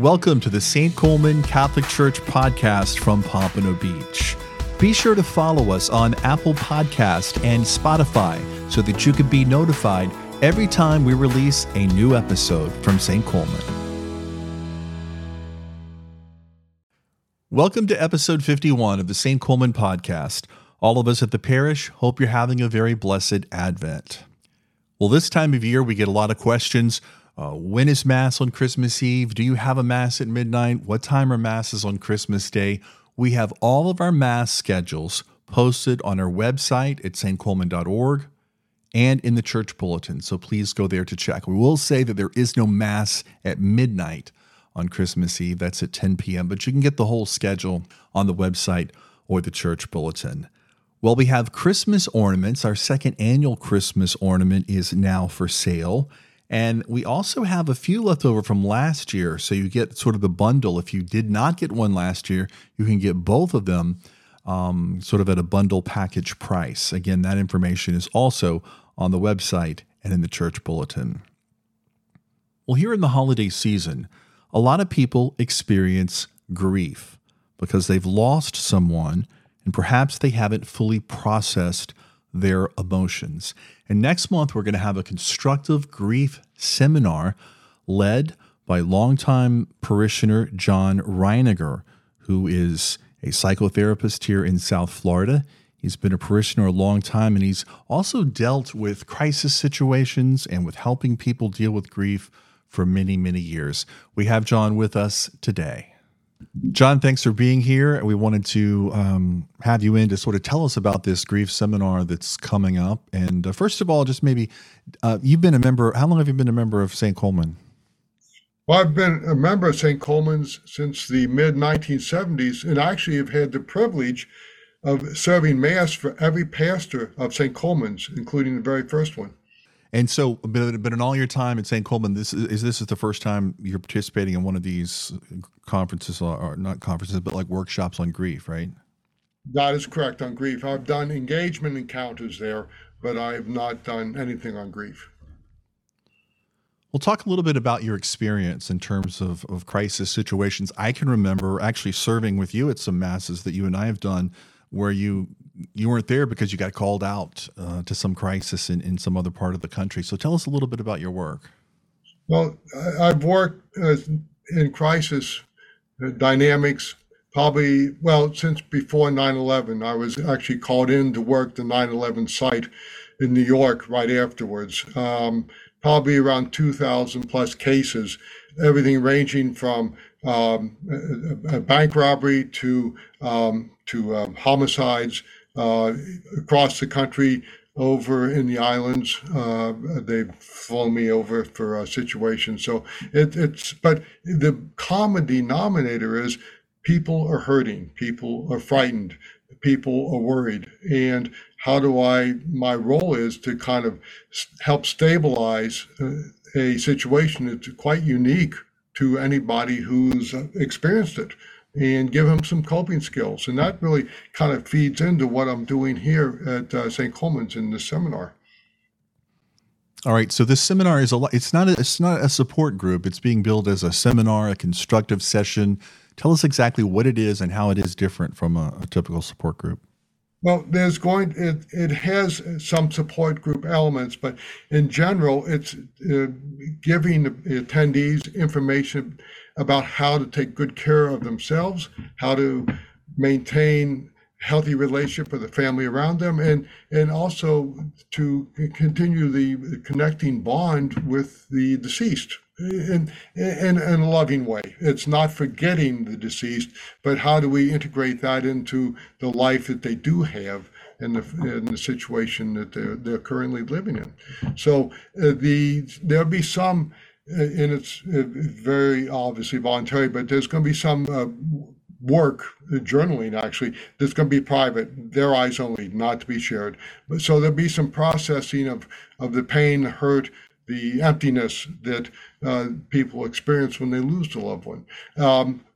Welcome to the St. Colman Catholic Church podcast from Pompano Beach. Be sure to follow us on Apple Podcast and Spotify so that you can be notified every time we release a new episode from St. Colman. Welcome to episode 51 of the St. Colman podcast. All of us at the parish hope you're having a very blessed Advent. Well, this time of year, we get a lot of questions. When is Mass on Christmas Eve? Do you have a Mass at midnight? What time are Masses on Christmas Day? We have all of our Mass schedules posted on our website at stcolman.org and in the church bulletin, so please go there to check. We will say that there is no Mass at midnight on Christmas Eve. That's at 10 p.m., but you can get the whole schedule on the website or the church bulletin. Well, we have Christmas ornaments. Our second annual Christmas ornament is now for sale. And we also have a few left over from last year, so you get sort of the bundle. If you did not get one last year, you can get both of them sort of at a bundle package price. Again, that information is also on the website and in the church bulletin. Well, here in the holiday season, a lot of people experience grief because they've lost someone and perhaps they haven't fully processed their emotions. And next month, we're going to have a constructive grief seminar led by longtime parishioner John Reininger, who is a psychotherapist here in South Florida. He's been a parishioner a long time, and he's also dealt with crisis situations and with helping people deal with grief for many, many years. We have John with us today. John, thanks for being here. We wanted to have you in to sort of tell us about this grief seminar that's coming up. And first of all, just maybe you've been a member. How long have you been a member of St. Colman? Well, I've been a member of St. Colman's since the mid-1970s, and I actually have had the privilege of serving Mass for every pastor of St. Colman's, including the very first one. And so, but in all your time at St. Colman, this is the first time you're participating in one of these conferences, or not conferences, but like workshops on grief, right? That is correct, on grief. I've done engagement encounters there, but I've not done anything on grief. We'll talk a little bit about your experience in terms of crisis situations. I can remember actually serving with you at some Masses that you and I have done where you weren't there because you got called out to some crisis in some other part of the country. So tell us a little bit about your work. Well, I've worked in crisis dynamics since before 9/11. I was actually called in to work the 9/11 site in New York right afterwards, probably around 2,000 plus cases, everything ranging from a bank robbery to homicides, across the country, over in the islands. They've flown me over for a situation. So but the common denominator is people are hurting, people are frightened, people are worried. And my role is to kind of help stabilize a situation that's quite unique to anybody who's experienced it, and give them some coping skills. And that really kind of feeds into what I'm doing here at St. Colman's in this seminar. All right, so this seminar is it's not a support group. It's being billed as a seminar, a constructive session. Tell us exactly what it is and how it is different from a typical support group. Well, it has some support group elements, but in general, it's giving the attendees information about how to take good care of themselves, how to maintain healthy relationship with the family around them, and also to continue the connecting bond with the deceased in a loving way. It's not forgetting the deceased, but how do we integrate that into the life that they do have in the situation that they're currently living in. So there'll be some, and it's very obviously voluntary, but there's going to be some work, journaling actually, that's going to be private, their eyes only, not to be shared. But so there'll be some processing of the pain, the hurt, the emptiness that people experience when they lose a loved one.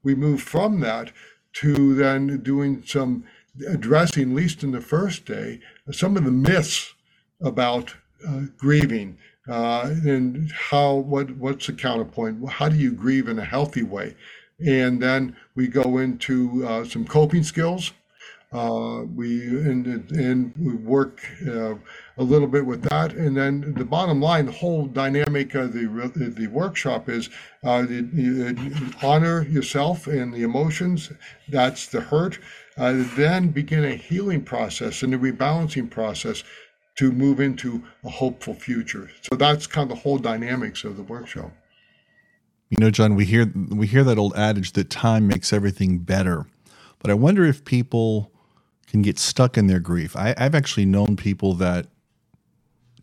We move from that to then doing some addressing, at least in the first day, some of the myths about grieving. and how, what's the counterpoint? How do you grieve in a healthy way? And then we go into some coping skills. We work a little bit with that, and then the bottom line, the whole dynamic of the workshop is honor yourself and the emotions. That's the hurt. Then begin a healing process and a rebalancing process to move into a hopeful future. So that's kind of the whole dynamics of the workshop. You know, John, we hear that old adage that time makes everything better, but I wonder if people can get stuck in their grief. I've actually known people that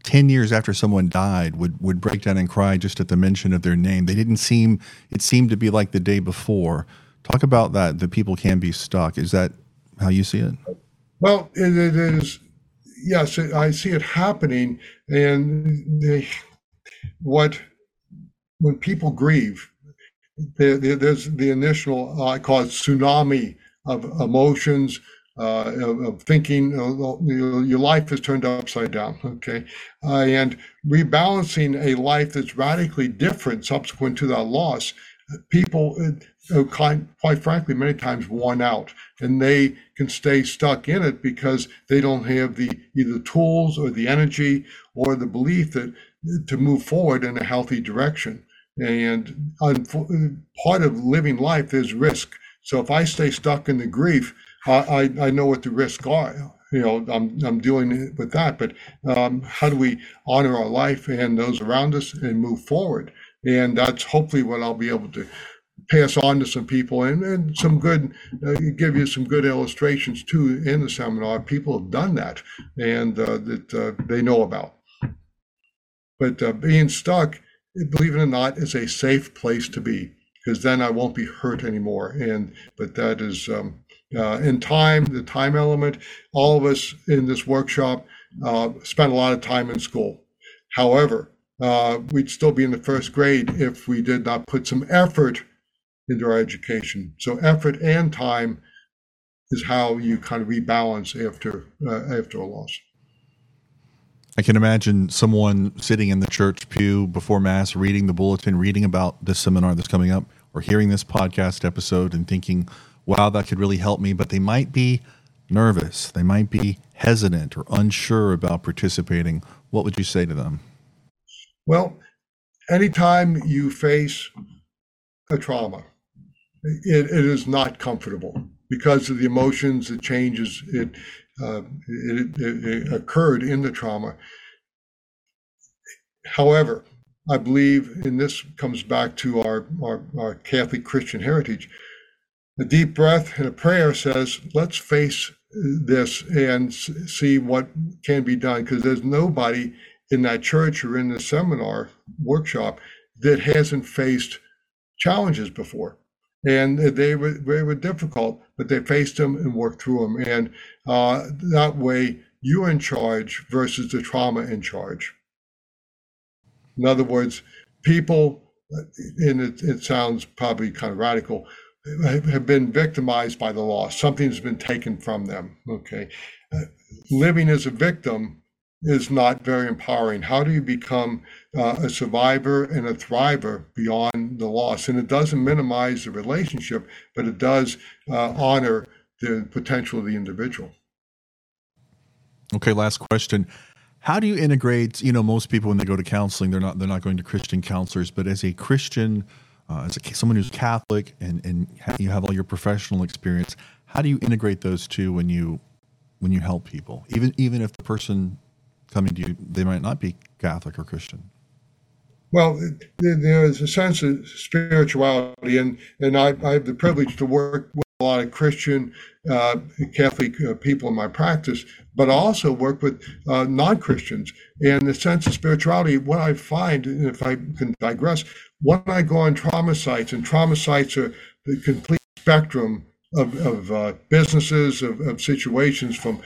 10 years after someone died would break down and cry just at the mention of their name. It seemed to be like the day before. Talk about that, that people can be stuck. Is that how you see it? Well, it is. Yes, I see it happening. And when people grieve, there's the initial, I call it tsunami of emotions, of thinking. Your life is turned upside down, okay? And rebalancing a life that's radically different subsequent to that loss, people are quite frankly many times worn out, and they can stay stuck in it because they don't have the either tools or the energy or the belief that to move forward in a healthy direction. And part of living life is risk. So if I stay stuck in the grief, I know what the risks are. You know, I'm dealing with that. But how do we honor our life and those around us and move forward? And that's hopefully what I'll be able to pass on to some people, and some good, give you some good illustrations too in the seminar. People have done that, and that they know about. But being stuck, believe it or not, is a safe place to be, because then I won't be hurt anymore. But that is in time, the time element. All of us in this workshop spent a lot of time in school. However, we'd still be in the first grade if we did not put some effort into our education. So effort and time is how you kind of rebalance after a loss. I can imagine someone sitting in the church pew before Mass, reading the bulletin, reading about this seminar that's coming up, or hearing this podcast episode and thinking, wow, that could really help me. But they might be nervous. They might be hesitant or unsure about participating. What would you say to them? Well, anytime you face a trauma, it is not comfortable because of the emotions, the changes, it occurred in the trauma. However, I believe, and this comes back to our Catholic Christian heritage, a deep breath and a prayer says, let's face this and see what can be done, because there's nobody in that church or in the seminar workshop that hasn't faced challenges before. And they were difficult, but they faced them and worked through them. And that way, you're in charge versus the trauma in charge. In other words, people, and it sounds probably kind of radical, have been victimized by the loss. Something's been taken from them, okay? Living as a victim is not very empowering. How do you become a survivor and a thriver beyond the loss? And it doesn't minimize the relationship, but it does honor the potential of the individual. Okay, last question. How do you integrate, most people when they go to counseling, they're not going to Christian counselors, but as a Christian, someone who's Catholic and you have all your professional experience, how do you integrate those two when you help people? Even if the person coming to you, they might not be Catholic or Christian. Well, there is a sense of spirituality, and I have the privilege to work with a lot of Christian Catholic people in my practice, but I also work with non-Christians. And the sense of spirituality, what I find, and if I can digress, when I go on trauma sites, and trauma sites are the complete spectrum of businesses, of situations, from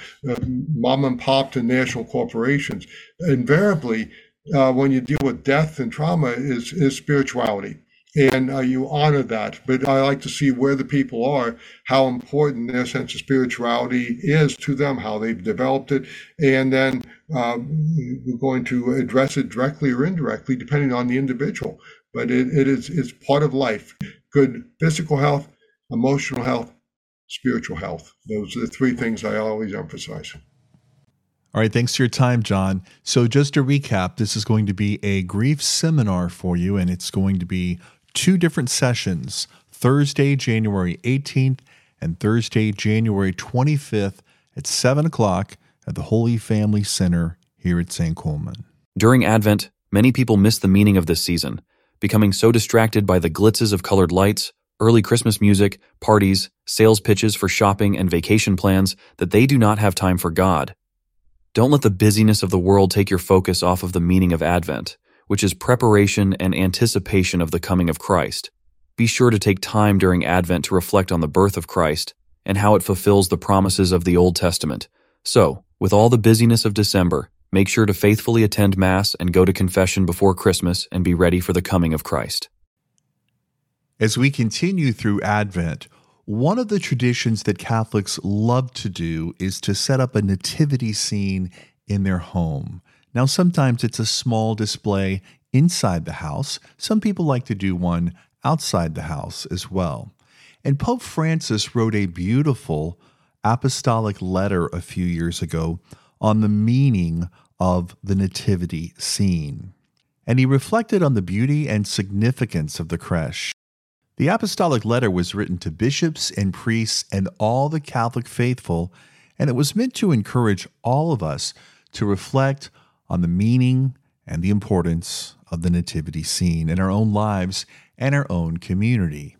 mom and pop to national corporations. Invariably, when you deal with death and trauma, is spirituality, and you honor that. But I like to see where the people are, how important their sense of spirituality is to them, how they've developed it, and then we're going to address it directly or indirectly, depending on the individual. But it's part of life. Good physical health, emotional health, spiritual health. Those are the three things I always emphasize. All right, thanks for your time, John. So just to recap, this is going to be a grief seminar for you, and it's going to be two different sessions, Thursday, January 18th and Thursday, January 25th at 7 o'clock at the Holy Family Center here at St. Colman. During Advent, many people miss the meaning of this season, becoming so distracted by the glitzes of colored lights, early Christmas music, parties, sales pitches for shopping and vacation plans that they do not have time for God. Don't let the busyness of the world take your focus off of the meaning of Advent, which is preparation and anticipation of the coming of Christ. Be sure to take time during Advent to reflect on the birth of Christ and how it fulfills the promises of the Old Testament. So, with all the busyness of December, make sure to faithfully attend Mass and go to confession before Christmas and be ready for the coming of Christ. As we continue through Advent, one of the traditions that Catholics love to do is to set up a nativity scene in their home. Now, sometimes it's a small display inside the house. Some people like to do one outside the house as well. And Pope Francis wrote a beautiful apostolic letter a few years ago on the meaning of the nativity scene. And he reflected on the beauty and significance of the crèche. The apostolic letter was written to bishops and priests and all the Catholic faithful, and it was meant to encourage all of us to reflect on the meaning and the importance of the nativity scene in our own lives and our own community.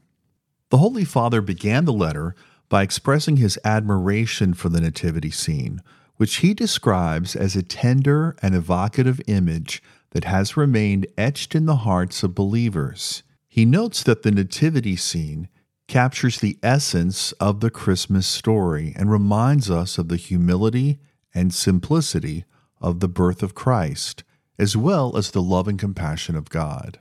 The Holy Father began the letter by expressing his admiration for the nativity scene, which he describes as a tender and evocative image that has remained etched in the hearts of believers. He notes that the nativity scene captures the essence of the Christmas story and reminds us of the humility and simplicity of the birth of Christ, as well as the love and compassion of God.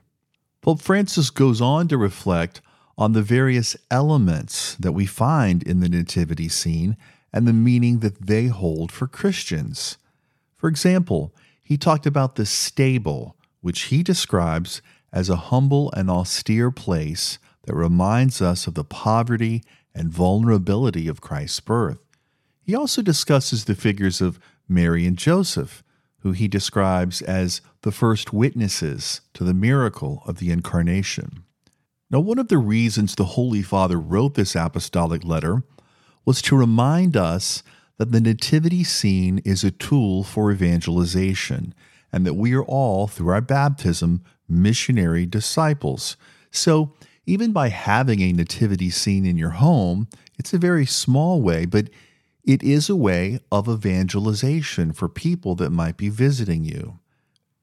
Pope Francis goes on to reflect on the various elements that we find in the nativity scene and the meaning that they hold for Christians. For example, he talked about the stable, which he describes as a humble and austere place that reminds us of the poverty and vulnerability of Christ's birth. He also discusses the figures of Mary and Joseph, who he describes as the first witnesses to the miracle of the Incarnation. Now, one of the reasons the Holy Father wrote this apostolic letter was to remind us that the nativity scene is a tool for evangelization, and that we are all, through our baptism, missionary disciples. So, even by having a nativity scene in your home, it's a very small way, but it is a way of evangelization for people that might be visiting you.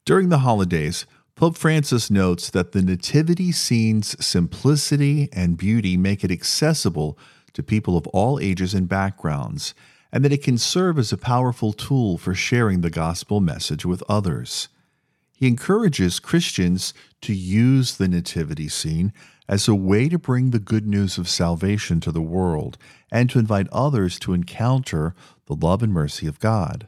During the holidays, Pope Francis notes that the nativity scene's simplicity and beauty make it accessible to people of all ages and backgrounds, and that it can serve as a powerful tool for sharing the gospel message with others. He encourages Christians to use the nativity scene as a way to bring the good news of salvation to the world and to invite others to encounter the love and mercy of God.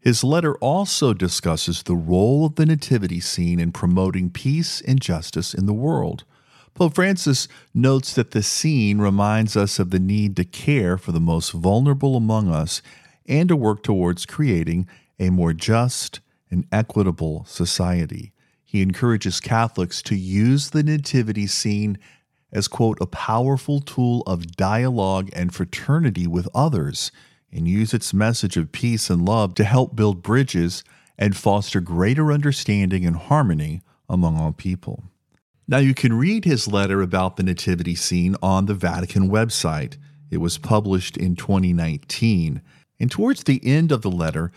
His letter also discusses the role of the nativity scene in promoting peace and justice in the world. Pope Francis notes that the scene reminds us of the need to care for the most vulnerable among us and to work towards creating a more just and equitable society. He encourages Catholics to use the nativity scene as, quote, a powerful tool of dialogue and fraternity with others, and use its message of peace and love to help build bridges and foster greater understanding and harmony among all people. Now, you can read his letter about the nativity scene on the Vatican website. It was published in 2019. And towards the end of the letter,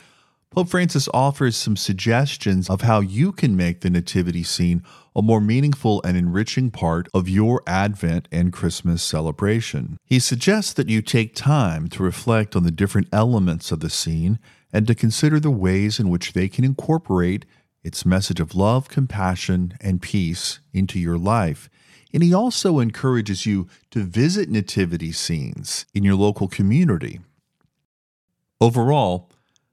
Pope Francis offers some suggestions of how you can make the nativity scene a more meaningful and enriching part of your Advent and Christmas celebration. He suggests that you take time to reflect on the different elements of the scene and to consider the ways in which they can incorporate its message of love, compassion, and peace into your life. And he also encourages you to visit nativity scenes in your local community. Overall,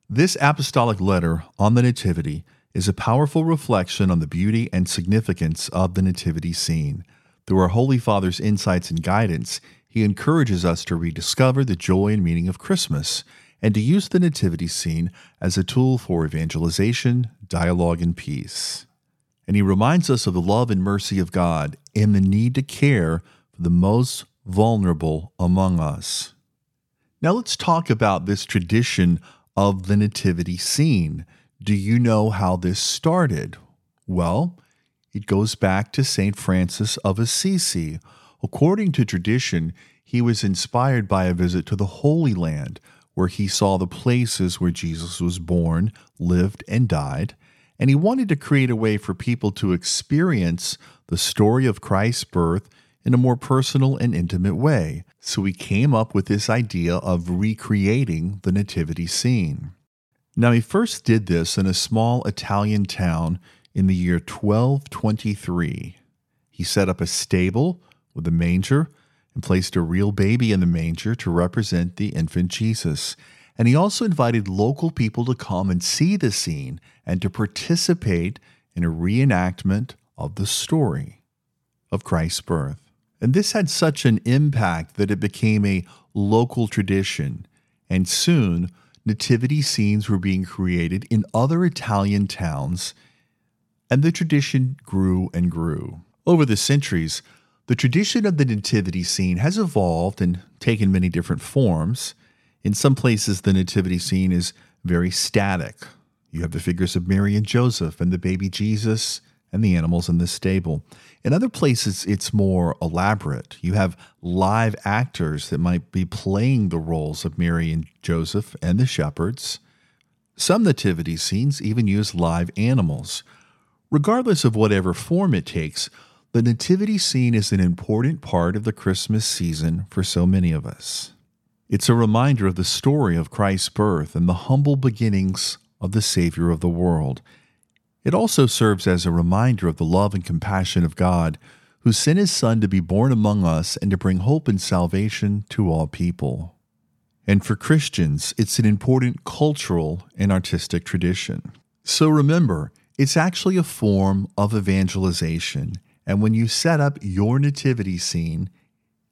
This apostolic letter on the Nativity is a powerful reflection on the beauty and significance of the Nativity scene. Through our Holy Father's insights and guidance, he encourages us to rediscover the joy and meaning of Christmas, and to use the Nativity scene as a tool for evangelization, dialogue, and peace. And he reminds us of the love and mercy of God and the need to care for the most vulnerable among us. Now let's talk about this tradition of the Nativity scene. Do you know how this started? Well, it goes back to Saint Francis of Assisi. According to tradition, he was inspired by a visit to the Holy Land, where he saw the places where Jesus was born, lived, and died, and he wanted to create a way for people to experience the story of Christ's birth in a more personal and intimate way. So he came up with this idea of recreating the Nativity scene. Now, he first did this in a small Italian town in the year 1223. He set up a stable with a manger and placed a real baby in the manger to represent the infant Jesus. And he also invited local people to come and see the scene and to participate in a reenactment of the story of Christ's birth. And this had such an impact that it became a local tradition. And soon, nativity scenes were being created in other Italian towns, and the tradition grew and grew. Over the centuries, the tradition of the nativity scene has evolved and taken many different forms. In some places, the nativity scene is very static. You have the figures of Mary and Joseph and the baby Jesus and the animals in the stable. In other places, it's more elaborate. You have live actors that might be playing the roles of Mary and Joseph and the shepherds. Some nativity scenes even use live animals. Regardless of whatever form it takes, the nativity scene is an important part of the Christmas season for so many of us. It's a reminder of the story of Christ's birth and the humble beginnings of the Savior of the world. It also serves as a reminder of the love and compassion of God, who sent his Son to be born among us and to bring hope and salvation to all people. And for Christians, it's an important cultural and artistic tradition. So remember, it's actually a form of evangelization. And when you set up your nativity scene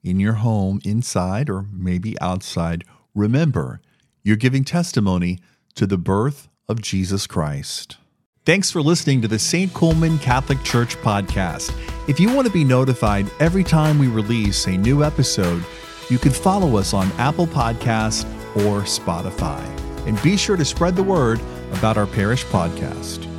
in your home, inside or maybe outside, remember, you're giving testimony to the birth of Jesus Christ. Thanks for listening to the St. Colman Catholic Church podcast. If you want to be notified every time we release a new episode, you can follow us on Apple Podcasts or Spotify. And be sure to spread the word about our parish podcast.